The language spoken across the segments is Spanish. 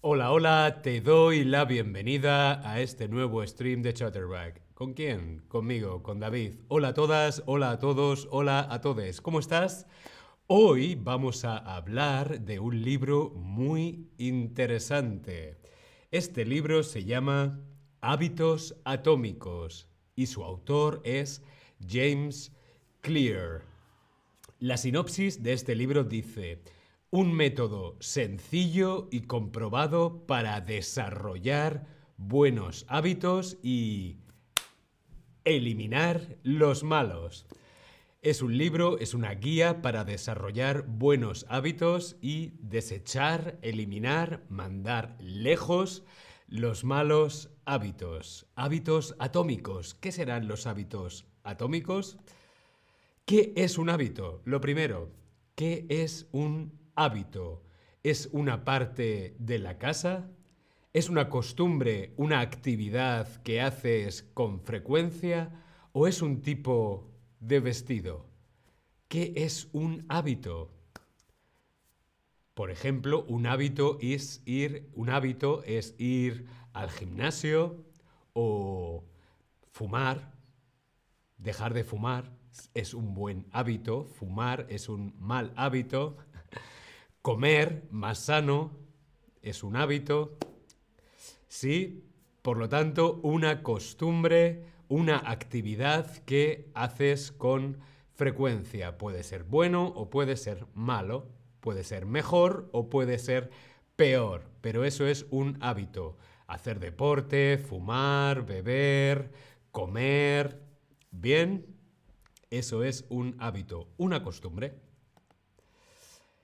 Hola, hola, te doy la bienvenida a este nuevo stream de Chatterbag. ¿Con quién? Conmigo, con David. Hola a todas, hola a todos, hola a todes. ¿Cómo estás? Hoy vamos a hablar de un libro muy interesante. Este libro se llama Hábitos atómicos y su autor es James Clear. La sinopsis de este libro dice: un método sencillo y comprobado para desarrollar buenos hábitos y eliminar los malos. Es un libro, es una guía para desarrollar buenos hábitos y desechar, eliminar, mandar lejos los malos hábitos. Hábitos atómicos. ¿Qué serán los hábitos atómicos? ¿Qué es un hábito? Lo primero, ¿qué es un hábito? ¿Es una parte de la casa? ¿Es una costumbre, una actividad que haces con frecuencia? ¿O es un tipo de vestido? ¿Qué es un hábito? Por ejemplo, un hábito es ir al gimnasio o fumar. Dejar de fumar es un buen hábito, fumar es un mal hábito. Comer más sano es un hábito, sí, por lo tanto, una costumbre, una actividad que haces con frecuencia. Puede ser bueno o puede ser malo, puede ser mejor o puede ser peor, pero eso es un hábito. Hacer deporte, fumar, beber, comer, bien, eso es un hábito, una costumbre.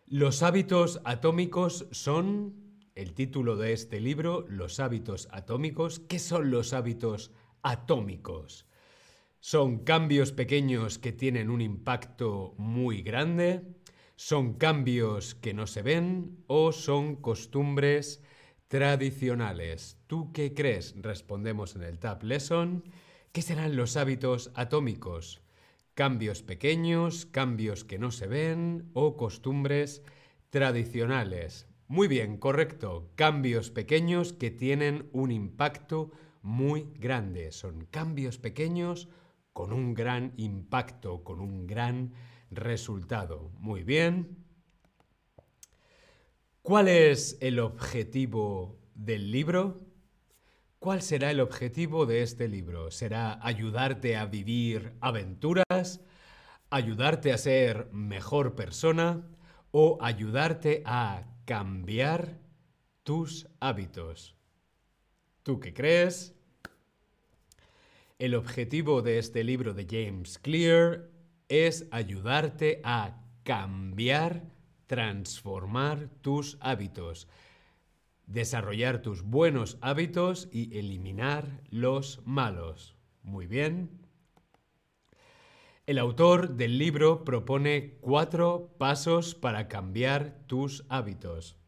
Los hábitos atómicos son el título de este libro, Los hábitos atómicos. ¿Qué son los hábitos atómicos? Son cambios pequeños que tienen un impacto muy grande, son cambios que no se ven o son costumbres tradicionales. ¿Tú qué crees? Respondemos en el Tab Lesson. ¿Qué serán los hábitos atómicos? Cambios pequeños, cambios que no se ven o costumbres tradicionales. Muy bien, correcto. Cambios pequeños que tienen un impacto muy grande. Son cambios pequeños con un gran impacto, con un gran resultado. Muy bien. ¿Cuál es el objetivo del libro? ¿Cuál será el objetivo de este libro? ¿Será ayudarte a vivir aventuras? ¿Ayudarte a ser mejor persona? ¿O ayudarte a cambiar tus hábitos? ¿Tú qué crees? El objetivo de este libro de James Clear es ayudarte a cambiar, transformar tus hábitos. Desarrollar tus buenos hábitos y eliminar los malos. Muy bien. El autor del libro propone 4 pasos para cambiar tus hábitos.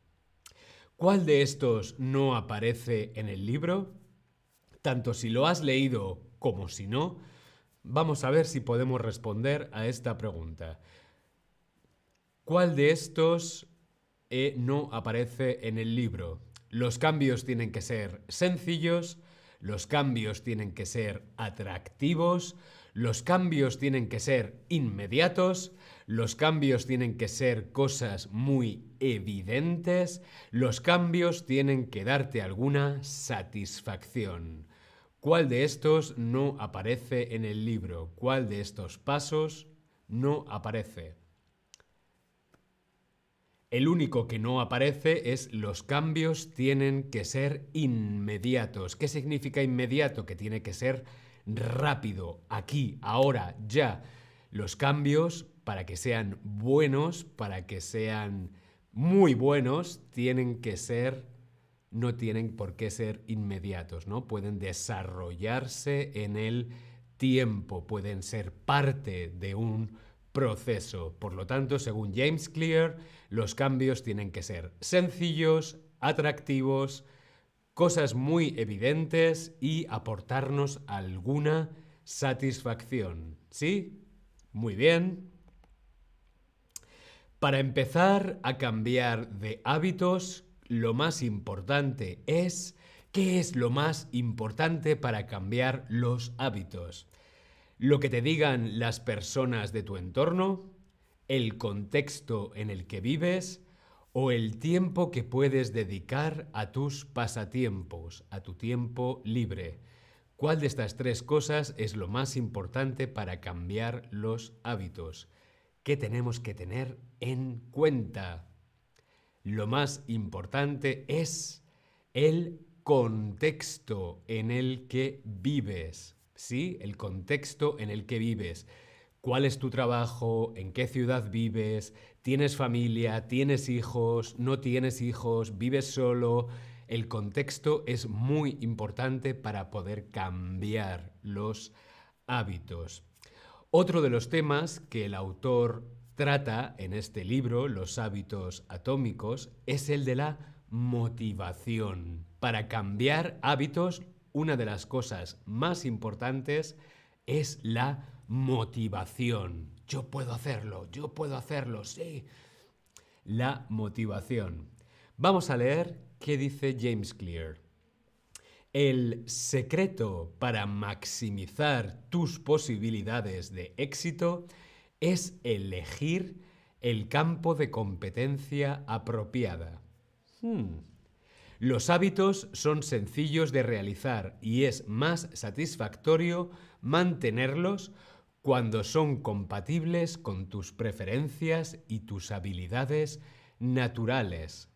¿Cuál de estos no aparece en el libro? Tanto si lo has leído como si no, vamos a ver si podemos responder a esta pregunta. ¿Cuál de estos no aparece en el libro? Los cambios tienen que ser sencillos, los cambios tienen que ser atractivos, los cambios tienen que ser inmediatos, los cambios tienen que ser cosas muy evidentes, los cambios tienen que darte alguna satisfacción. ¿Cuál de estos no aparece en el libro? ¿Cuál de estos pasos no aparece? El único que no aparece es los cambios tienen que ser inmediatos. ¿Qué significa inmediato? Que tiene que ser rápido, aquí, ahora, ya. Los cambios, para que sean buenos, para que sean muy buenos, tienen que ser, no tienen por qué ser inmediatos, ¿no? Pueden desarrollarse en el tiempo, pueden ser parte de un proceso. Por lo tanto, según James Clear, los cambios tienen que ser sencillos, atractivos, cosas muy evidentes y aportarnos alguna satisfacción. ¿Sí? Muy bien. Para empezar a cambiar de hábitos, lo más importante es... ¿Qué es lo más importante para cambiar los hábitos? ¿Lo que te digan las personas de tu entorno? ¿El contexto en el que vives? ¿O el tiempo que puedes dedicar a tus pasatiempos, a tu tiempo libre? ¿Cuál de estas tres cosas es lo más importante para cambiar los hábitos? ¿Qué tenemos que tener en cuenta? Lo más importante es el contexto en el que vives. Sí, el contexto en el que vives. ¿Cuál es tu trabajo? ¿En qué ciudad vives? ¿Tienes familia? ¿Tienes hijos? ¿No tienes hijos? ¿Vives solo? El contexto es muy importante para poder cambiar los hábitos. Otro de los temas que el autor trata en este libro, Los hábitos atómicos, es el de la motivación. Para cambiar hábitos, una de las cosas más importantes es la motivación. Yo puedo hacerlo, sí. La motivación. Vamos a leer qué dice James Clear. El secreto para maximizar tus posibilidades de éxito es elegir el campo de competencia apropiada. Los hábitos son sencillos de realizar y es más satisfactorio mantenerlos cuando son compatibles con tus preferencias y tus habilidades naturales.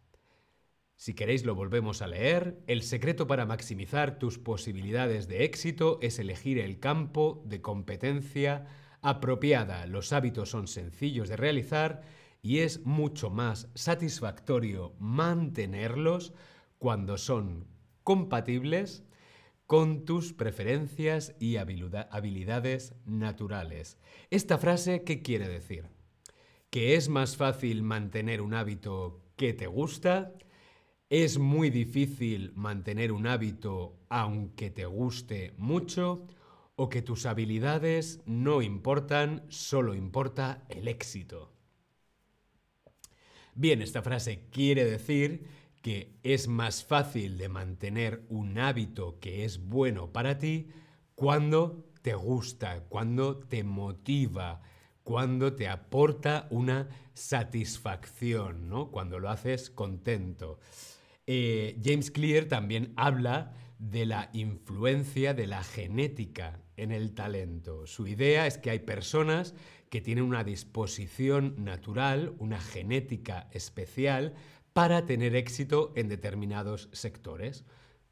Si queréis lo volvemos a leer. El secreto para maximizar tus posibilidades de éxito es elegir el campo de competencia apropiada. Los hábitos son sencillos de realizar y es mucho más satisfactorio mantenerlos cuando son compatibles con tus preferencias y habilidades naturales. ¿Esta frase qué quiere decir? ¿Que es más fácil mantener un hábito que te gusta? ¿Es muy difícil mantener un hábito aunque te guste mucho? ¿O que tus habilidades no importan, solo importa el éxito? Bien, esta frase quiere decir que es más fácil de mantener un hábito que es bueno para ti cuando te gusta, cuando te motiva, cuando te aporta una satisfacción, ¿no? Cuando lo haces contento. James Clear también habla de la influencia de la genética en el talento. Su idea es que hay personas que tienen una disposición natural, una genética especial para tener éxito en determinados sectores.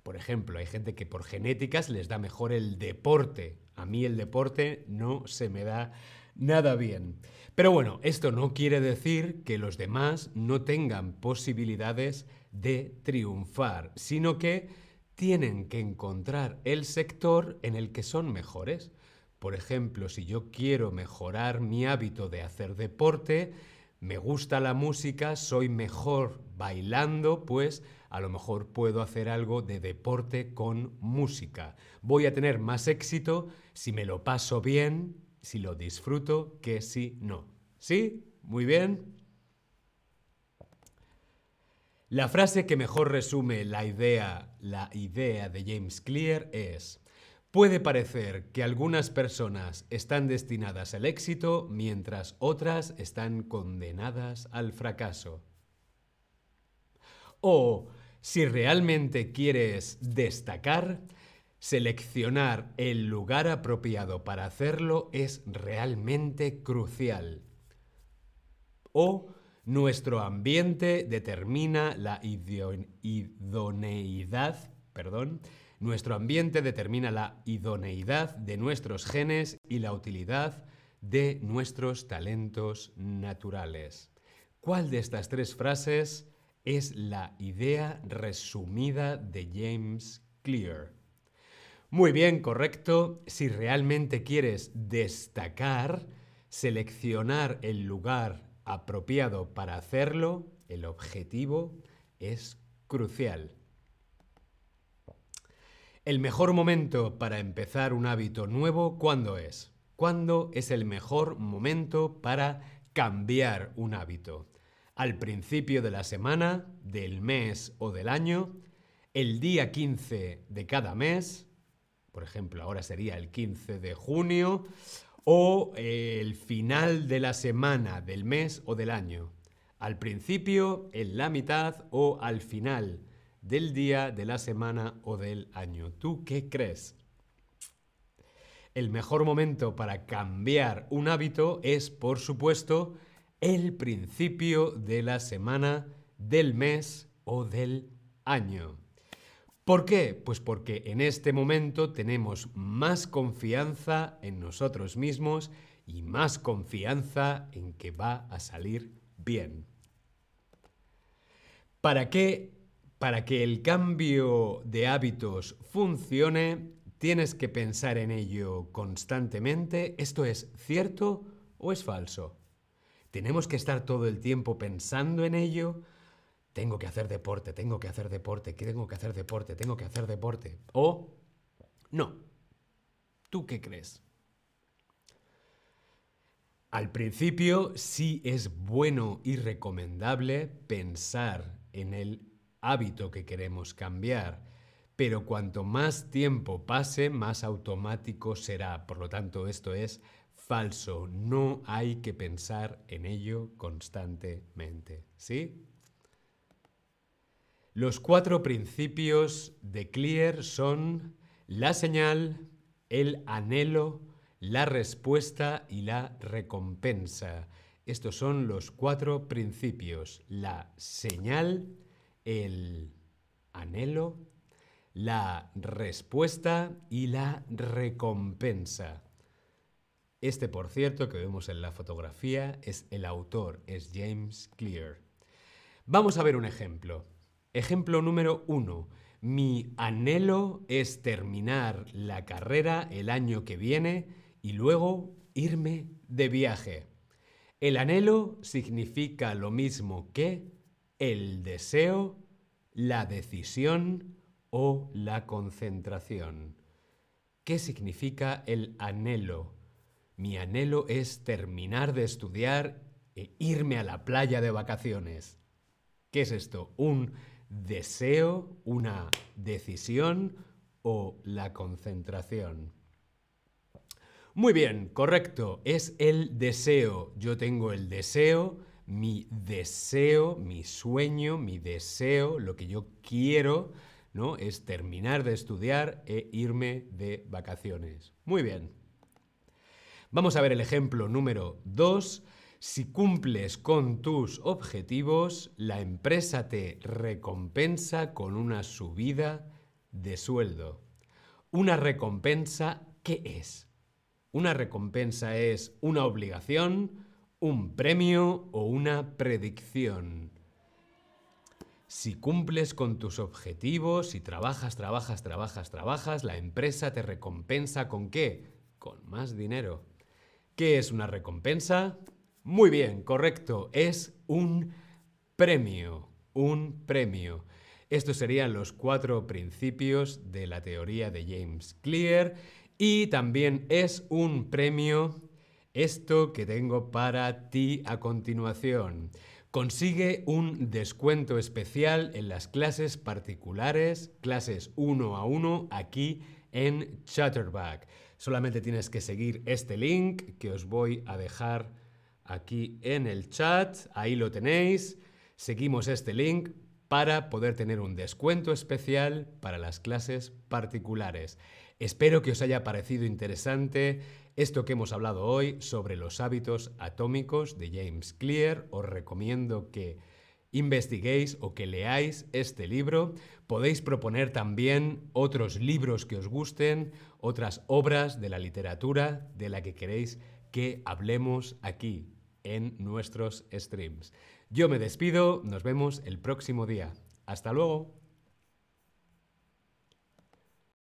Por ejemplo, hay gente que por genéticas les da mejor el deporte. A mí el deporte no se me da nada bien. Pero bueno, esto no quiere decir que los demás no tengan posibilidades de triunfar, sino que tienen que encontrar el sector en el que son mejores. Por ejemplo, si yo quiero mejorar mi hábito de hacer deporte, me gusta la música, soy mejor bailando, pues a lo mejor puedo hacer algo de deporte con música. Voy a tener más éxito si me lo paso bien, si lo disfruto, que si no. ¿Sí? Muy bien. La frase que mejor resume la idea de James Clear es: puede parecer que algunas personas están destinadas al éxito mientras otras están condenadas al fracaso. O, si realmente quieres destacar, seleccionar el lugar apropiado para hacerlo es realmente crucial. O, nuestro ambiente determina la idoneidad de nuestros genes y la utilidad de nuestros talentos naturales. ¿Cuál de estas tres frases es la idea resumida de James Clear? Muy bien, correcto. Si realmente quieres destacar, seleccionar el lugar apropiado para hacerlo, el objetivo es crucial. El mejor momento para empezar un hábito nuevo, ¿cuándo es? ¿Cuándo es el mejor momento para cambiar un hábito? al principio de la semana, del mes o del año, el día 15 de cada mes, por ejemplo, ahora sería el 15 de junio, o el final de la semana, del mes o del año, al principio, en la mitad o al final del día, de la semana o del año. ¿Tú qué crees? El mejor momento para cambiar un hábito es, por supuesto, el principio de la semana, del mes o del año. ¿Por qué? Pues porque en este momento tenemos más confianza en nosotros mismos y más confianza en que va a salir bien. Para que el cambio de hábitos funcione, tienes que pensar en ello constantemente. ¿Esto es cierto o es falso? ¿Tenemos que estar todo el tiempo pensando en ello? Tengo que hacer deporte, tengo que hacer deporte, tengo que hacer deporte, tengo que hacer deporte. ¿O no? ¿Tú qué crees? Al principio sí es bueno y recomendable pensar en el hábito que queremos cambiar. Pero cuanto más tiempo pase, más automático será. Por lo tanto, esto es falso. No hay que pensar en ello constantemente. ¿Sí? Los 4 principios de Clear son la señal, el anhelo, la respuesta y la recompensa. Estos son los 4 principios. La señal, el anhelo, la respuesta y la recompensa. Este, por cierto, que vemos en la fotografía, es el autor, es James Clear. Vamos a ver un ejemplo. Ejemplo número 1. Mi anhelo es terminar la carrera el año que viene y luego irme de viaje. El anhelo significa lo mismo que el deseo, la decisión o la concentración. ¿Qué significa el anhelo? Mi anhelo es terminar de estudiar e irme a la playa de vacaciones. ¿Qué es esto? ¿Un deseo, una decisión o la concentración? Muy bien, correcto. Es el deseo. Yo tengo el deseo, mi sueño, mi deseo, lo que yo quiero, ¿no? Es terminar de estudiar e irme de vacaciones. Muy bien. Vamos a ver el ejemplo número 2. Si cumples con tus objetivos, la empresa te recompensa con una subida de sueldo. ¿Una recompensa qué es? Una recompensa es una obligación, un premio o una predicción. Si cumples con tus objetivos, si trabajas, la empresa te recompensa ¿con qué? Con más dinero. ¿Qué es una recompensa? Muy bien, correcto. Es un premio, un premio. Estos serían los 4 principios de la teoría de James Clear. Y también es un premio esto que tengo para ti a continuación. Consigue un descuento especial en las clases particulares, clases 1 a 1, aquí en Chatterbag. Solamente tienes que seguir este link que os voy a dejar aquí en el chat. Ahí lo tenéis. Seguimos este link para poder tener un descuento especial para las clases particulares. Espero que os haya parecido interesante esto que hemos hablado hoy sobre los hábitos atómicos de James Clear. Os recomiendo que investiguéis o que leáis este libro. Podéis proponer también otros libros que os gusten, otras obras de la literatura de la que queréis que hablemos aquí en nuestros streams. Yo me despido, nos vemos el próximo día. ¡Hasta luego!